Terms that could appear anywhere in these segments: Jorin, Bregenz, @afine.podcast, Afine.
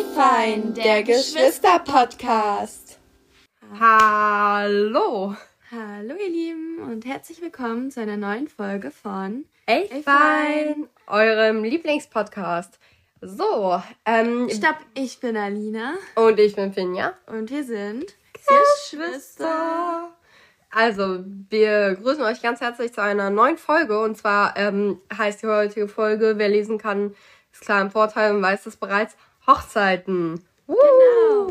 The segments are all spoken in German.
Afine, der Geschwister-Podcast. Hallo. Hallo ihr Lieben und herzlich willkommen zu einer neuen Folge von Afine, eurem Lieblingspodcast. So, stopp, ich bin Alina. Und ich bin Finja. Und wir sind Geschwister. Also, wir grüßen euch ganz herzlich zu einer neuen Folge. Und zwar heißt die heutige Folge, wer lesen kann, ist klar im Vorteil und weiß es bereits, Hochzeiten. Genau.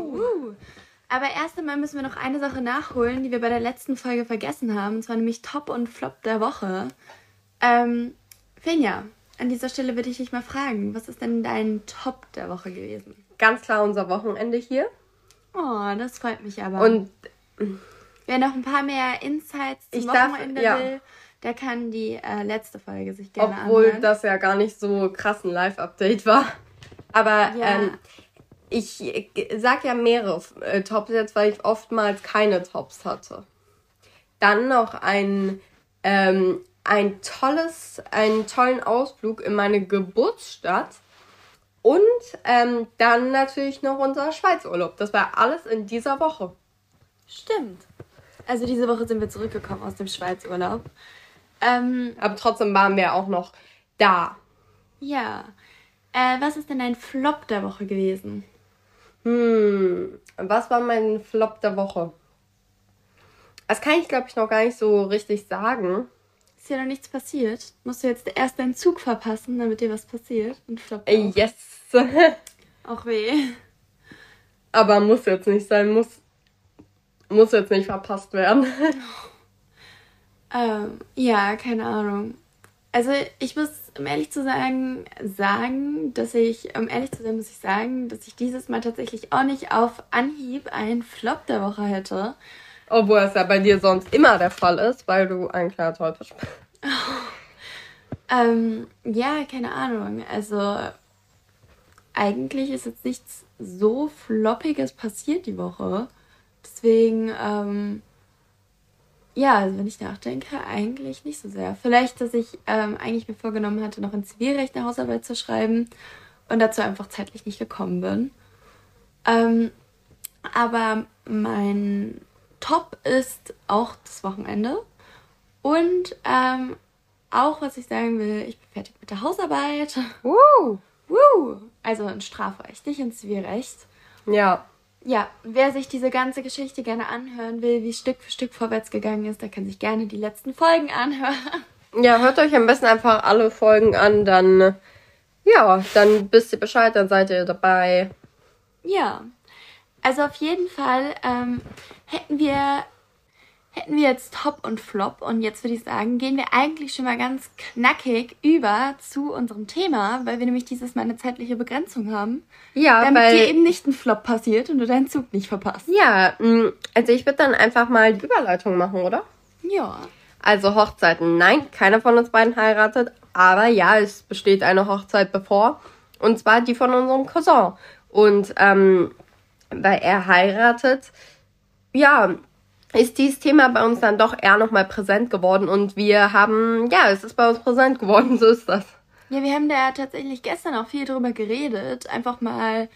Aber erst einmal müssen wir noch eine Sache nachholen, die wir bei der letzten Folge vergessen haben. Und zwar nämlich Top und Flop der Woche. Finja, an dieser Stelle würde ich dich mal fragen, was ist denn dein Top der Woche gewesen? Ganz klar unser Wochenende hier. Oh, das freut mich aber. Und wer noch ein paar mehr Insights zum Wochenende will, der kann die letzte Folge sich gerne anhören. Obwohl das ja gar nicht so krass ein Live-Update war. Aber ich sag ja mehrere Tops jetzt, weil ich oftmals keine Tops hatte. Dann noch einen tollen Ausflug in meine Geburtsstadt. Und dann natürlich noch unser Schweizurlaub. Das war alles in dieser Woche. Stimmt. Also diese Woche sind wir zurückgekommen aus dem Schweizurlaub. Aber trotzdem waren wir auch noch da. Ja. Was ist denn dein Flop der Woche gewesen? Was war mein Flop der Woche? Das kann ich, glaube ich, noch gar nicht so richtig sagen. Ist ja noch nichts passiert. Musst du jetzt erst deinen Zug verpassen, damit dir was passiert. Und Flop der Woche. Yes. Auch weh. Aber muss jetzt nicht sein, muss jetzt nicht verpasst werden. Ja, keine Ahnung. Also ich muss, um ehrlich zu sein, muss ich sagen, dass ich dieses Mal tatsächlich auch nicht auf Anhieb einen Flop der Woche hätte. Obwohl es ja bei dir sonst immer der Fall ist, weil du ein kleiner Teufel bist. Ja, keine Ahnung. Also eigentlich ist jetzt nichts so Floppiges passiert die Woche. Deswegen, also wenn ich nachdenke, eigentlich nicht so sehr. Vielleicht, dass ich eigentlich mir vorgenommen hatte, noch in Zivilrecht eine Hausarbeit zu schreiben und dazu einfach zeitlich nicht gekommen bin. Aber mein Top ist auch das Wochenende. Und auch, was ich sagen will, ich bin fertig mit der Hausarbeit. Also in Strafrecht, nicht in Zivilrecht. Ja. Ja, wer sich diese ganze Geschichte gerne anhören will, wie Stück für Stück vorwärts gegangen ist, der kann sich gerne die letzten Folgen anhören. Ja, hört euch am besten einfach alle Folgen an, dann wisst ihr Bescheid, dann seid ihr dabei. Ja, also auf jeden Fall hätten wir jetzt Top und Flop und jetzt würde ich sagen, gehen wir eigentlich schon mal ganz knackig über zu unserem Thema, weil wir nämlich dieses Mal eine zeitliche Begrenzung haben, damit dir eben nicht ein Flop passiert und du deinen Zug nicht verpasst. Ja, also ich würde dann einfach mal die Überleitung machen, oder? Ja. Also Hochzeiten, nein, keiner von uns beiden heiratet, aber ja, es besteht eine Hochzeit bevor und zwar die von unserem Cousin und weil er heiratet, ist dieses Thema bei uns dann doch eher nochmal präsent geworden und wir haben, es ist bei uns präsent geworden, so ist das. Ja, wir haben da tatsächlich gestern auch viel drüber geredet, einfach mal,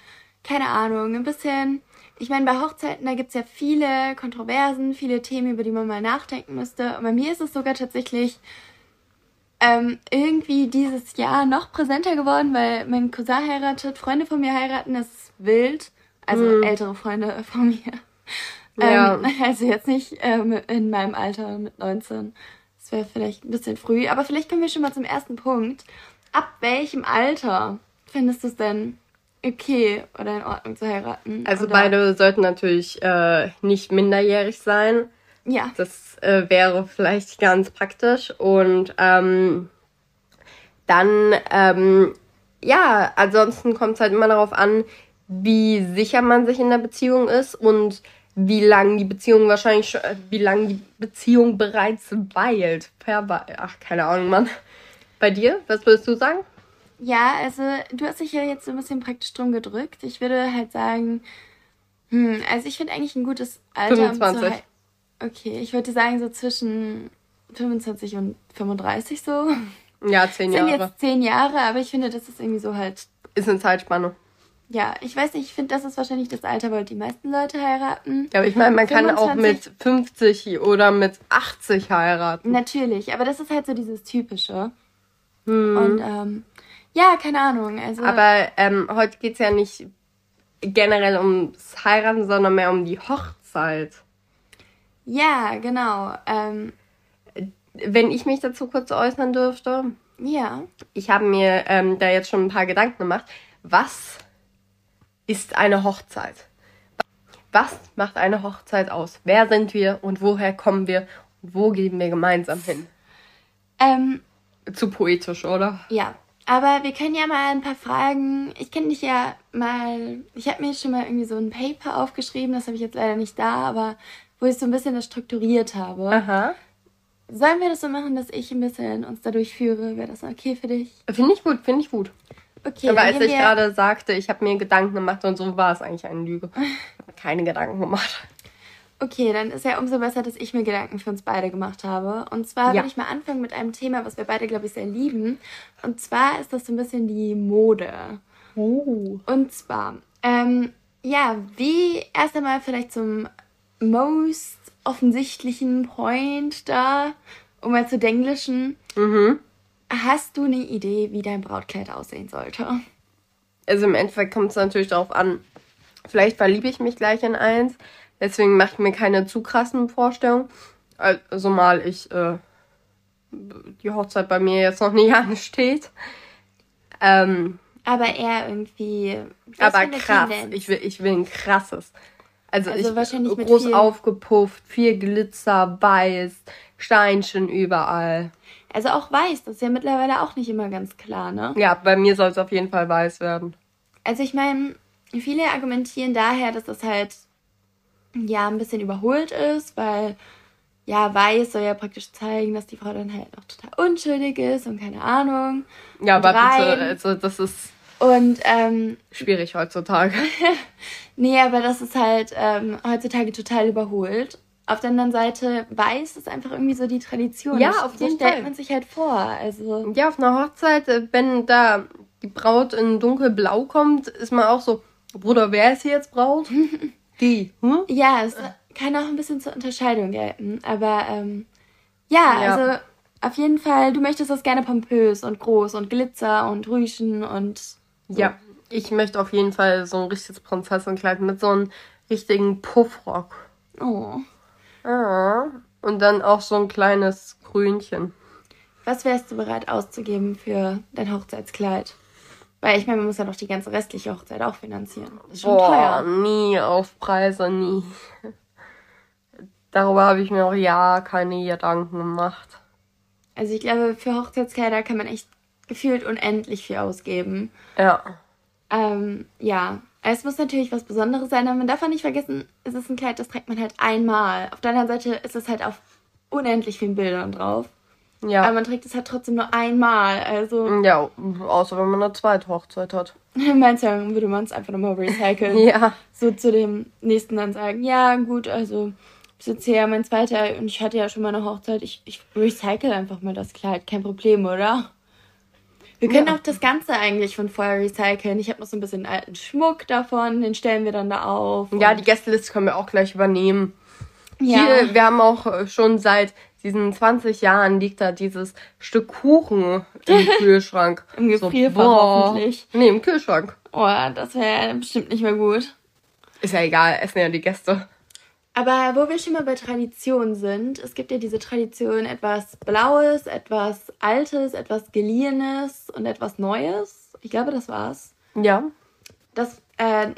keine Ahnung, ein bisschen, ich meine, bei Hochzeiten, da gibt's ja viele Kontroversen, viele Themen, über die man mal nachdenken müsste und bei mir ist es sogar tatsächlich irgendwie dieses Jahr noch präsenter geworden, weil mein Cousin heiratet, Freunde von mir heiraten, das ist wild, also ältere Freunde von mir. Ja. Also jetzt nicht in meinem Alter mit 19. Das wäre vielleicht ein bisschen früh. Aber vielleicht kommen wir schon mal zum ersten Punkt. Ab welchem Alter findest du es denn okay oder in Ordnung zu heiraten? Also oder? Beide sollten natürlich nicht minderjährig sein. Ja. Das wäre vielleicht ganz praktisch. Und ansonsten kommt es halt immer darauf an, wie sicher man sich in der Beziehung ist und wie lange die Beziehung bereits weilt. Ach, keine Ahnung, Mann. Bei dir? Was würdest du sagen? Ja, also du hast dich ja jetzt so ein bisschen praktisch drum gedrückt. Ich würde halt sagen, also ich finde eigentlich ein gutes Alter. 25. Okay, ich würde sagen so zwischen 25 und 35 so. Ja, 10 Jahre. Das sind jetzt 10 Jahre, aber ich finde, das ist irgendwie so halt... Ist eine Zeitspanne. Ja, ich weiß nicht, ich finde, das ist wahrscheinlich das Alter, wo die meisten Leute heiraten. Ja, aber ich meine, man 25, kann auch mit 50 oder mit 80 heiraten. Natürlich, aber das ist halt so dieses Typische. Hm. Und ja, keine Ahnung. Also, aber heute geht es ja nicht generell ums Heiraten, sondern mehr um die Hochzeit. Ja, genau. Wenn ich mich dazu kurz äußern dürfte. Ja. Ich habe mir da jetzt schon ein paar Gedanken gemacht. Was ist eine Hochzeit? Was macht eine Hochzeit aus? Wer sind wir und woher kommen wir? Und wo gehen wir gemeinsam hin? Zu poetisch, oder? Ja, aber wir können ja mal ein paar Fragen. Ich kenne dich ja mal. Ich habe mir schon mal irgendwie so ein Paper aufgeschrieben. Das habe ich jetzt leider nicht da, aber wo ich so ein bisschen das strukturiert habe. Aha. Sollen wir das so machen, dass ich ein bisschen uns dadurch führe? Wäre das okay für dich? Finde ich gut, finde ich gut. Okay, aber als ich gerade sagte, ich habe mir Gedanken gemacht und so, war es eigentlich eine Lüge. Ich habe keine Gedanken gemacht. Okay, dann ist ja umso besser, dass ich mir Gedanken für uns beide gemacht habe. Und zwar will ich mal anfangen mit einem Thema, was wir beide, glaube ich, sehr lieben. Und zwar ist das so ein bisschen die Mode. Oh. Und zwar, ja, wie erst einmal vielleicht zum most offensichtlichen Point da, um mal zu denglischen. Mhm. Hast du eine Idee, wie dein Brautkleid aussehen sollte? Also im Endeffekt kommt es natürlich darauf an, vielleicht verliebe ich mich gleich in eins, deswegen mache ich mir keine zu krassen Vorstellungen. Also mal ich die Hochzeit bei mir jetzt noch nicht ansteht. Aber eher irgendwie... Aber krass, ich will ein krasses. Also wahrscheinlich mit groß viel aufgepufft, viel Glitzer, weiß, Steinchen überall. Also auch weiß, das ist ja mittlerweile auch nicht immer ganz klar, ne? Ja, bei mir soll es auf jeden Fall weiß werden. Also ich meine, viele argumentieren daher, dass das halt ja ein bisschen überholt ist, weil ja weiß soll ja praktisch zeigen, dass die Frau dann halt auch total unschuldig ist und keine Ahnung. Ja, aber bitte, also das ist... Und, schwierig heutzutage. Nee, aber das ist halt heutzutage total überholt. Auf der anderen Seite, weiß ist einfach irgendwie so die Tradition. Ja, auf jeden Fall. Stellt man sich halt vor. Also. Ja, auf einer Hochzeit, wenn da die Braut in dunkelblau kommt, ist man auch so, Bruder, wer ist hier jetzt Braut? Die. Hm? Ja, es kann auch ein bisschen zur Unterscheidung gelten. Aber, ja, also auf jeden Fall, du möchtest das gerne pompös und groß und Glitzer und Rüschen und... So. Ja, ich möchte auf jeden Fall so ein richtiges Prinzessinnenkleid mit so einem richtigen Puffrock. Oh. Ah, und dann auch so ein kleines Krönchen. Was wärst du bereit auszugeben für dein Hochzeitskleid? Weil ich meine, man muss ja noch die ganze restliche Hochzeit auch finanzieren. Das ist schon teuer. Nie auf Preise, nie. Darüber habe ich mir auch keine Gedanken gemacht. Also ich glaube, für Hochzeitskleider kann man echt gefühlt unendlich viel ausgeben. Ja. Ja, es muss natürlich was Besonderes sein, aber man darf auch nicht vergessen, es ist ein Kleid, das trägt man halt einmal. Auf der anderen Seite ist es halt auf unendlich vielen Bildern drauf. Ja. Aber man trägt es halt trotzdem nur einmal, also... Ja, außer wenn man eine zweite Hochzeit hat. Meinst du, dann würde man es einfach nochmal recyceln? Ja. So zu dem nächsten dann sagen, ja gut, also... Das ist jetzt ja mein zweiter und ich hatte ja schon mal eine Hochzeit. Ich recycle einfach mal das Kleid. Kein Problem, oder? Wir können auch das Ganze eigentlich von vorher recyceln. Ich habe noch so ein bisschen alten Schmuck davon. Den stellen wir dann da auf. Ja, die Gästeliste können wir auch gleich übernehmen. Ja. Hier, wir haben auch schon seit diesen 20 Jahren liegt da dieses Stück Kuchen im Kühlschrank. Im Gefrierfach hoffentlich. Nee, im Kühlschrank. Oh, das wäre bestimmt nicht mehr gut. Ist ja egal, essen ja die Gäste. Aber wo wir schon mal bei Tradition sind, es gibt ja diese Tradition, etwas Blaues, etwas Altes, etwas Geliehenes und etwas Neues. Ich glaube, das war's. Ja. Dass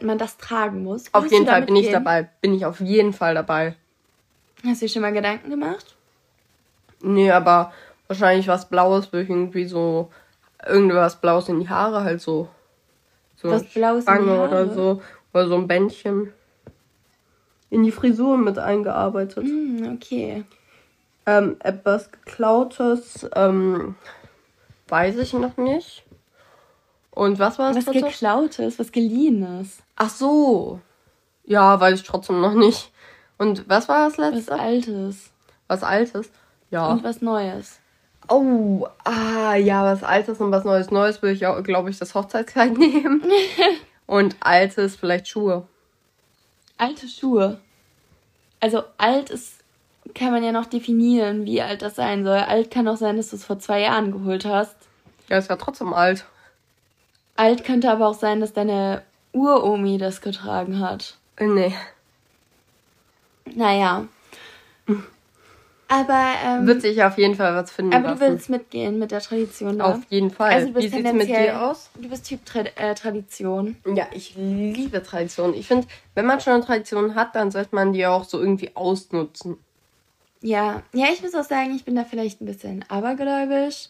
man das tragen muss. Auf jeden Fall bin ich dabei. Bin ich auf jeden Fall dabei. Hast du dir schon mal Gedanken gemacht? Nee, aber wahrscheinlich was Blaues würde ich irgendwie so, irgendwas Blaues in die Haare halt so. So was Blaues in die Haare? Oder so. Oder so ein Bändchen. In die Frisur mit eingearbeitet. Okay. Etwas Geklautes, weiß ich noch nicht. Und was war es? Was Geklautes, was Geliehenes. Ach so. Ja, weiß ich trotzdem noch nicht. Und was war das letzte? Was Altes. Was Altes? Ja. Und was Neues. Oh, ja, was Altes und was Neues. Neues würde ich auch, glaube ich, das Hochzeitskleid nehmen. Und altes, vielleicht Schuhe. Alte Schuhe. Also alt ist, kann man ja noch definieren, wie alt das sein soll. Alt kann auch sein, dass du es vor 2 Jahren geholt hast. Ja, ist ja trotzdem alt. Alt könnte aber auch sein, dass deine Uromi das getragen hat. Nee. Naja. Aber wird sich auf jeden Fall was finden lassen. Aber du willst mitgehen mit der Tradition, ne? Auf jeden Fall. Also, wie sieht's mit dir aus? Du bist Typ Tradition. Ja, ich liebe Tradition. Ich finde, wenn man schon eine Tradition hat, dann sollte man die auch so irgendwie ausnutzen. Ja. Ja, ich muss auch sagen, ich bin da vielleicht ein bisschen abergläubisch.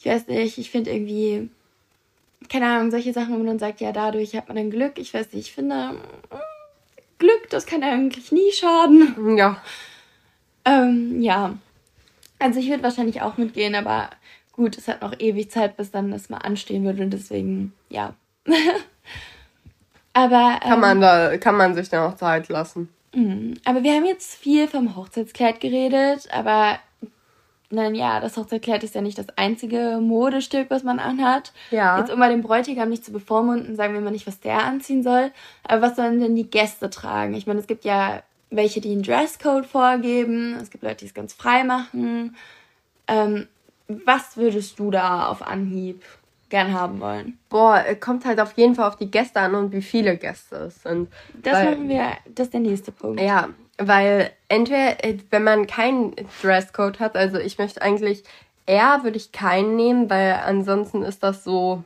Ich weiß nicht, ich finde irgendwie, keine Ahnung, solche Sachen, wo man sagt, ja, dadurch hat man dann Glück. Ich weiß nicht, ich finde, Glück, das kann eigentlich nie schaden. Ja. Ja, also ich würde wahrscheinlich auch mitgehen, aber gut, es hat noch ewig Zeit, bis dann das mal anstehen würde und deswegen, ja. Aber kann man sich dann auch Zeit lassen. Aber wir haben jetzt viel vom Hochzeitskleid geredet, aber naja, das Hochzeitskleid ist ja nicht das einzige Modestück, was man anhat. Ja. Jetzt, um mal den Bräutigam nicht zu bevormunden, sagen wir mal nicht, was der anziehen soll, aber was sollen denn die Gäste tragen? Ich meine, es gibt ja welche, die einen Dresscode vorgeben. Es gibt Leute, die es ganz frei machen. Was würdest du da auf Anhieb gern haben wollen? Boah, kommt halt auf jeden Fall auf die Gäste an und wie viele Gäste es sind. Das ist der nächste Punkt. Ja, weil entweder, wenn man keinen Dresscode hat, also ich möchte eigentlich eher, würde ich keinen nehmen, weil ansonsten ist das so,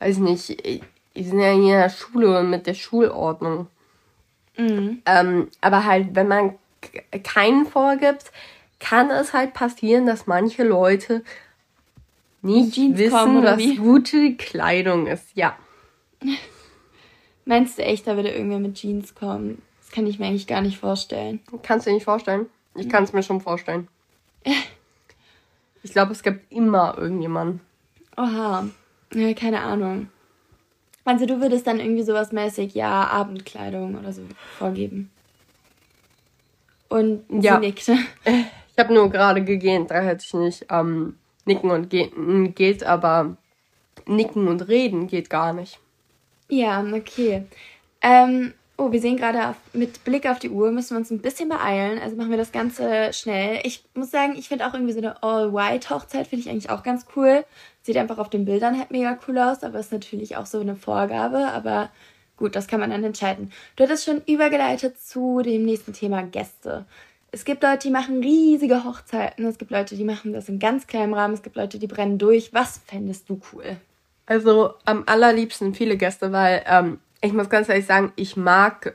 weiß nicht, ich bin ja hier in der Schule mit der Schulordnung. Mhm. Aber halt, wenn man keinen vorgibt, kann es halt passieren, dass manche Leute nicht wissen, was gute Kleidung ist. Ja. Meinst du echt, da würde irgendwer mit Jeans kommen? Das kann ich mir eigentlich gar nicht vorstellen. Kannst du dir nicht vorstellen? Ich kann es mir schon vorstellen. Ich glaube, es gibt immer irgendjemanden. Oha. Ja, keine Ahnung. Also du würdest dann irgendwie sowas mäßig, ja, Abendkleidung oder so vorgeben. Und sie nickte. Ich habe nur gerade gegähnt, da hätte ich nicht. Nicken und gehen geht, aber nicken und reden geht gar nicht. Ja, okay. Wir sehen gerade, mit Blick auf die Uhr müssen wir uns ein bisschen beeilen. Also machen wir das Ganze schnell. Ich muss sagen, ich finde auch irgendwie so eine All-White-Hochzeit finde ich eigentlich auch ganz cool. Sieht einfach auf den Bildern halt mega cool aus, aber ist natürlich auch so eine Vorgabe. Aber gut, das kann man dann entscheiden. Du hattest schon übergeleitet zu dem nächsten Thema Gäste. Es gibt Leute, die machen riesige Hochzeiten. Es gibt Leute, die machen das in ganz kleinem Rahmen. Es gibt Leute, die brennen durch. Was fändest du cool? Also am allerliebsten viele Gäste, weil ich muss ganz ehrlich sagen, ich mag...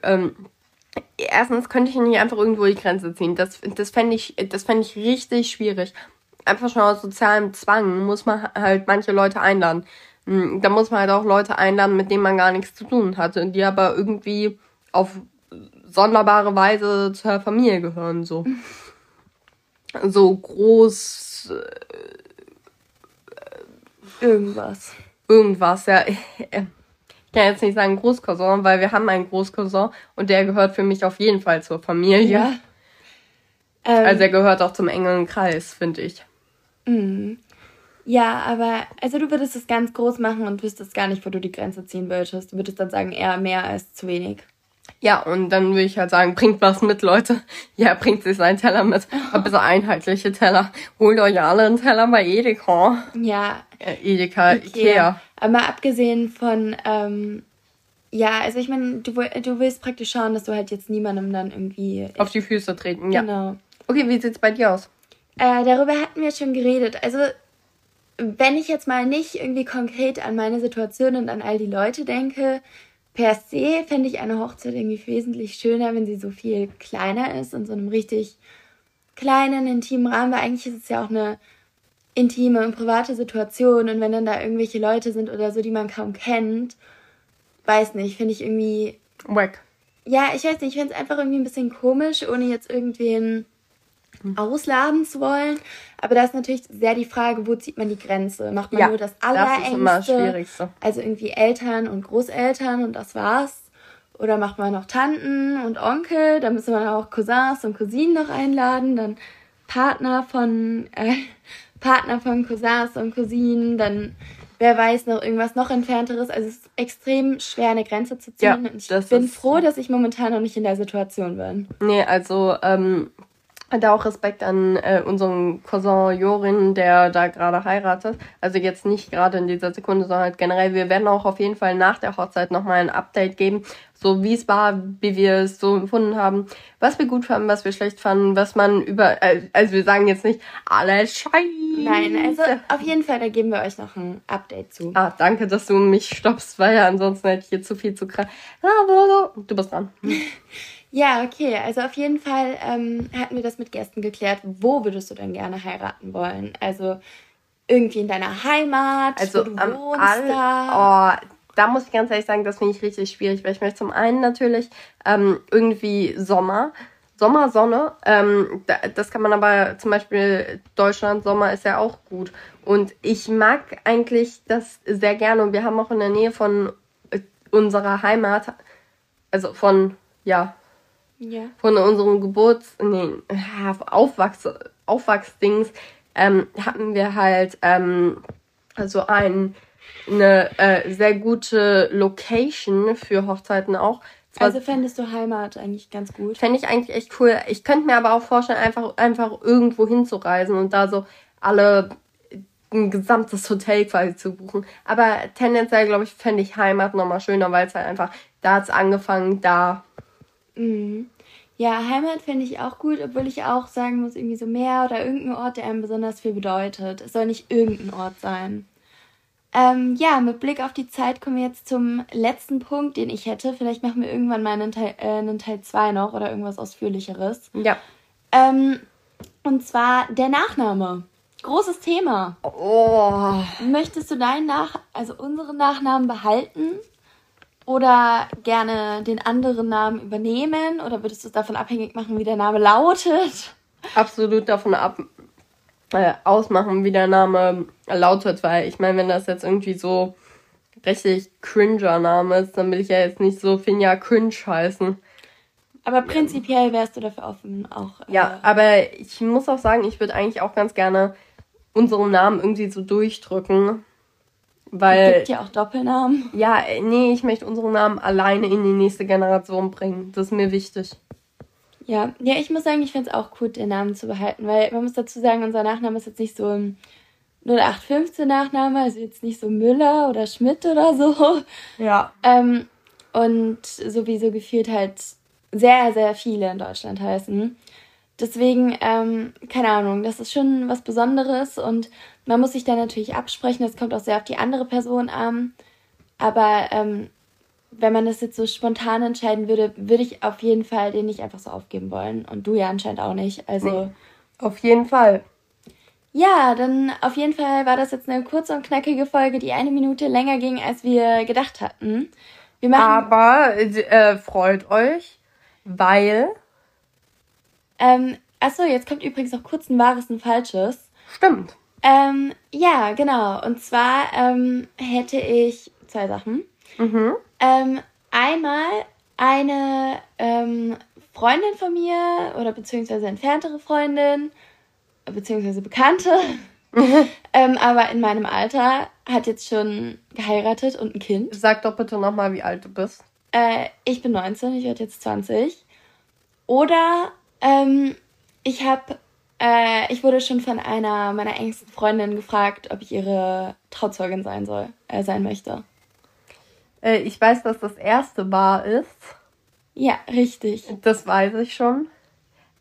erstens könnte ich nicht einfach irgendwo die Grenze ziehen. Das fände ich richtig schwierig. Einfach schon aus sozialem Zwang muss man halt manche Leute einladen. Da muss man halt auch Leute einladen, mit denen man gar nichts zu tun hatte, die aber irgendwie auf sonderbare Weise zur Familie gehören. So, so groß... irgendwas. Irgendwas, ja. Ich kann jetzt nicht sagen Großcousin, weil wir haben einen Großcousin und der gehört für mich auf jeden Fall zur Familie. Ja. Also er gehört auch zum engeren Kreis, finde ich. Ja, aber also du würdest es ganz groß machen und wüsstest gar nicht, wo du die Grenze ziehen würdest. Du würdest dann sagen, eher mehr als zu wenig. Ja, und dann würde ich halt sagen, bringt was mit, Leute. Ja, bringt sich seinen Teller mit. Ein bisschen einheitliche Teller. Holt euch alle einen Teller bei Edeka. Ja. Ikea. Aber mal abgesehen von, ja, also ich meine, du willst praktisch schauen, dass du halt jetzt niemandem dann irgendwie... auf die Füße treten, ja. Genau. Okay, wie sieht's bei dir aus? Darüber hatten wir schon geredet. Also, wenn ich jetzt mal nicht irgendwie konkret an meine Situation und an all die Leute denke, per se fände ich eine Hochzeit irgendwie wesentlich schöner, wenn sie so viel kleiner ist, in so einem richtig kleinen, intimen Rahmen, weil eigentlich ist es ja auch eine intime und private Situation und wenn dann da irgendwelche Leute sind oder so, die man kaum kennt, weiß nicht, finde ich irgendwie... wack. Ja, ich weiß nicht, ich finde es einfach irgendwie ein bisschen komisch, ohne jetzt irgendwen ausladen zu wollen. Aber da ist natürlich sehr die Frage, wo zieht man die Grenze? Macht man nur das Allerengste? Das ist immer das Schwierigste. Also irgendwie Eltern und Großeltern und das war's. Oder macht man noch Tanten und Onkel? Da müsste man auch Cousins und Cousinen noch einladen. Dann Partner von Cousins und Cousinen. Dann wer weiß, noch irgendwas noch Entfernteres. Also es ist extrem schwer, eine Grenze zu ziehen. Ja, und ich bin froh, dass ich momentan noch nicht in der Situation bin. Nee, also da auch Respekt an unseren Cousin Jorin, der da gerade heiratet. Also jetzt nicht gerade in dieser Sekunde, sondern halt generell. Wir werden auch auf jeden Fall nach der Hochzeit nochmal ein Update geben, so wie es war, wie wir es so empfunden haben, was wir gut fanden, was wir schlecht fanden, was man über... Also wir sagen jetzt nicht, alle Scheiße. Nein, also auf jeden Fall, da geben wir euch noch ein Update zu. Ah, danke, dass du mich stoppst, weil ja ansonsten hätte ich hier zu viel zu krass. Du bist dran. Ja, okay, also auf jeden Fall hatten wir das mit Gästen geklärt. Wo würdest du denn gerne heiraten wollen? Also irgendwie in deiner Heimat, also wo du wohnst da? Oh, da muss ich ganz ehrlich sagen, das finde ich richtig schwierig, weil ich möchte zum einen natürlich irgendwie Sommersonne. Das kann man aber zum Beispiel, Deutschland, Sommer ist ja auch gut. Und ich mag eigentlich das sehr gerne. Und wir haben auch in der Nähe von unserer Heimat, also von, von unserem Aufwachsdings hatten wir halt so eine sehr gute Location für Hochzeiten auch. Zwar, also fändest du Heimat eigentlich ganz gut? Fände ich eigentlich echt cool. Ich könnte mir aber auch vorstellen, einfach irgendwo hinzureisen und da so ein gesamtes Hotel quasi zu buchen. Aber tendenziell, glaube ich, fände ich Heimat nochmal schöner, weil es halt einfach, da hat es angefangen, da... Ja, Heimat finde ich auch gut, obwohl ich auch sagen muss, irgendwie so Meer oder irgendein Ort, der einem besonders viel bedeutet. Es soll nicht irgendein Ort sein. Ja, mit Blick auf die Zeit kommen wir jetzt zum letzten Punkt, den ich hätte. Vielleicht machen wir irgendwann mal einen Teil 2 noch oder irgendwas Ausführlicheres. Ja. Und zwar der Nachname. Großes Thema. Oh. Möchtest du unseren Nachnamen behalten? Oder gerne den anderen Namen übernehmen? Oder würdest du es davon abhängig machen, wie der Name lautet? Absolut davon ausmachen, wie der Name lautet. Weil ich meine, wenn das jetzt irgendwie so richtig cringer Name ist, dann will ich ja jetzt nicht so Finja Cringe heißen. Aber prinzipiell wärst du dafür offen auch. Ja, aber ich muss auch sagen, ich würde eigentlich auch ganz gerne unseren Namen irgendwie so durchdrücken. Weil, es gibt ja auch Doppelnamen. Ja, nee, ich möchte unseren Namen alleine in die nächste Generation bringen. Das ist mir wichtig. Ja, ich muss sagen, ich finde es auch gut, den Namen zu behalten. Weil man muss dazu sagen, unser Nachname ist jetzt nicht so ein 0815-Nachname. Also jetzt nicht so Müller oder Schmidt oder so. Ja. Und sowieso gefühlt halt sehr, sehr viele in Deutschland heißen. Deswegen, keine Ahnung, das ist schon was Besonderes und man muss sich da natürlich absprechen, das kommt auch sehr auf die andere Person an, aber wenn man das jetzt so spontan entscheiden würde, würde ich auf jeden Fall den nicht einfach so aufgeben wollen und du ja anscheinend auch nicht, also... Nee, auf jeden Fall. Ja, dann auf jeden Fall war das jetzt eine kurze und knackige Folge, die 1 Minute länger ging, als wir gedacht hatten. Aber freut euch, weil... achso, jetzt kommt übrigens noch kurz ein Wahres und Falsches. Stimmt. Ja, genau. Und zwar hätte ich 2 Sachen. Mhm. Einmal eine Freundin von mir oder beziehungsweise entferntere Freundin, beziehungsweise Bekannte, aber in meinem Alter, hat jetzt schon geheiratet und ein Kind. Sag doch bitte nochmal, wie alt du bist. Ich bin 19, ich werde jetzt 20. Oder... ich wurde schon von einer meiner engsten Freundinnen gefragt, ob ich ihre Trauzeugin sein möchte. Ich weiß, dass das erste Bar ist. Ja, richtig. Das weiß ich schon.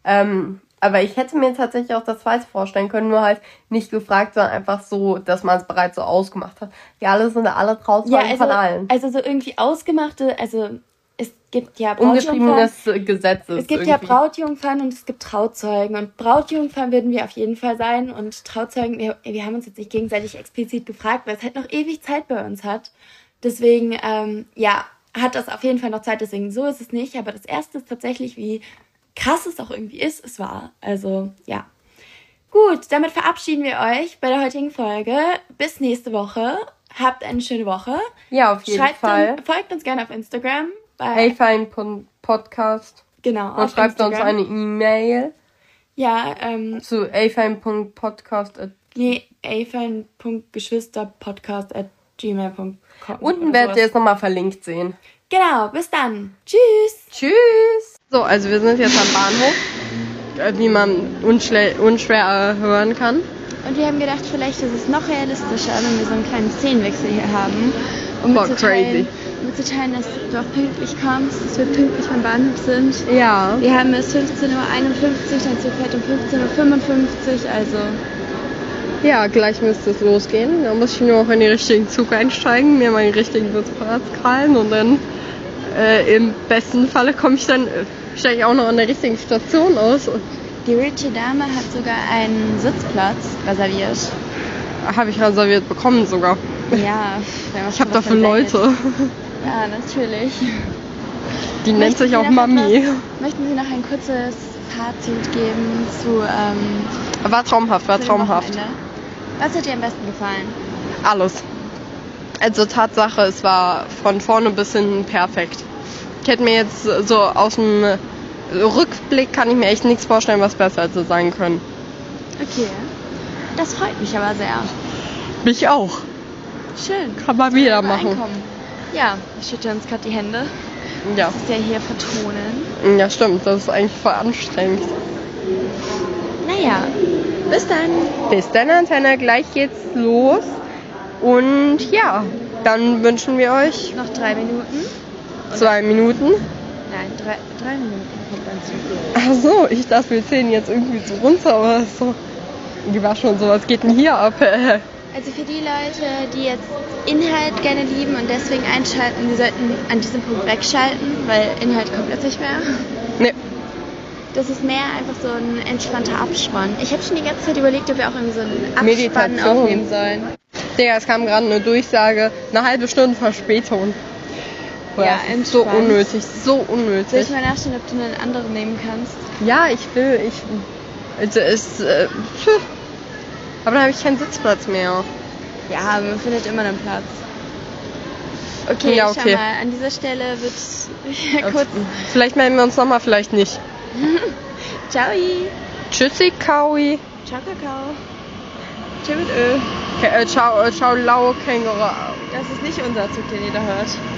Aber ich hätte mir tatsächlich auch das zweite vorstellen können, nur halt nicht gefragt, sondern einfach so, dass man es bereits so ausgemacht hat. Ja, alle Trauzeugen von allen. Also so irgendwie ausgemachte, also... Es gibt ja ungeschriebenes Gesetz. Es gibt ja Brautjungfern und es gibt Trauzeugen. Und Brautjungfern würden wir auf jeden Fall sein. Und Trauzeugen, wir haben uns jetzt nicht gegenseitig explizit gefragt, weil es halt noch ewig Zeit bei uns hat. Deswegen, hat das auf jeden Fall noch Zeit. Deswegen, so ist es nicht. Aber das Erste ist tatsächlich, wie krass es auch irgendwie ist, es war. Also, ja. Gut, damit verabschieden wir euch bei der heutigen Folge. Bis nächste Woche. Habt eine schöne Woche. Ja, auf jeden Fall. Folgt uns gerne auf Instagram. @afine.podcast. Genau. Und schreibt Instagram. Uns eine E-Mail. Ja, zu afine.podcast Nee, afine.geschwisterpodcast@gmail.com. Unten werdet ihr es nochmal verlinkt sehen. Genau, bis dann. Tschüss. Tschüss. So, also wir sind jetzt am Bahnhof, wie man unschwer hören kann. Und wir haben gedacht, vielleicht ist es noch realistischer, wenn wir so einen kleinen Szenenwechsel hier haben. Um mitzuteilen, dass du auch pünktlich kommst, dass wir pünktlich beim Bahnhof sind. Ja. Wir haben es 15.51 Uhr, dann fährt um 15.55 Uhr, also... Ja, gleich müsste es losgehen. Da muss ich nur auch in den richtigen Zug einsteigen, mir meinen richtigen Sitzplatz krallen und dann im besten Falle komme ich dann, steige ich auch noch an der richtigen Station aus. Und die richtige Dame hat sogar einen Sitzplatz reserviert. Habe ich reserviert bekommen sogar. Ja. Ich habe dafür Leute. Ja, natürlich. Die nennt sich auch Mami. Möchten Sie noch ein kurzes Fazit geben zu... War traumhaft. Wochenende? Was hat dir am besten gefallen? Alles. Also Tatsache, es war von vorne bis hinten perfekt. Ich hätte mir jetzt so aus dem Rückblick kann ich mir echt nichts vorstellen, was besser hätte sein können. Okay. Das freut mich aber sehr. Mich auch. Schön. Kann man wieder machen. Einkommen. Ja, ich schütte uns gerade die Hände. Ja. Das ist ja hier vertonen. Ja, stimmt. Das ist eigentlich voll anstrengend. Naja, bis dann. Bis dann, Antenne. Gleich geht's los. Und ja, dann wünschen wir euch... Noch 3 Minuten. 2 Minuten. Nein, 3 Minuten kommt dann zu. Ach so, ich dachte, wir zählen jetzt irgendwie so runter oder so. Die war schon so, was geht denn hier ab? Also für die Leute, die jetzt Inhalt gerne lieben und deswegen einschalten, die sollten an diesem Punkt wegschalten, weil Inhalt kommt jetzt nicht mehr. Nee. Das ist mehr einfach so ein entspannter Abspann. Ich habe schon die ganze Zeit überlegt, ob wir auch irgendwie so einen Abspann Meditation aufnehmen sollen. Digga, es kam gerade eine Durchsage, eine halbe Stunde Verspätung. Boah, ja, das ist so unnötig, so unnötig. Soll ich mal nachschauen, ob du einen anderen nehmen kannst? Ja, ich will. Also ist, aber dann habe ich keinen Sitzplatz mehr. Ja, man findet immer einen Platz. Okay, ja, okay. Schau mal, an dieser Stelle wird ja kurz... Vielleicht melden wir uns nochmal, vielleicht nicht. Ciao. Tschüssi, Kaui. Ciao, Kakao. Tschö mit Ö. Ciao, Lau, Känguru. Das ist nicht unser Zug, den jeder hört.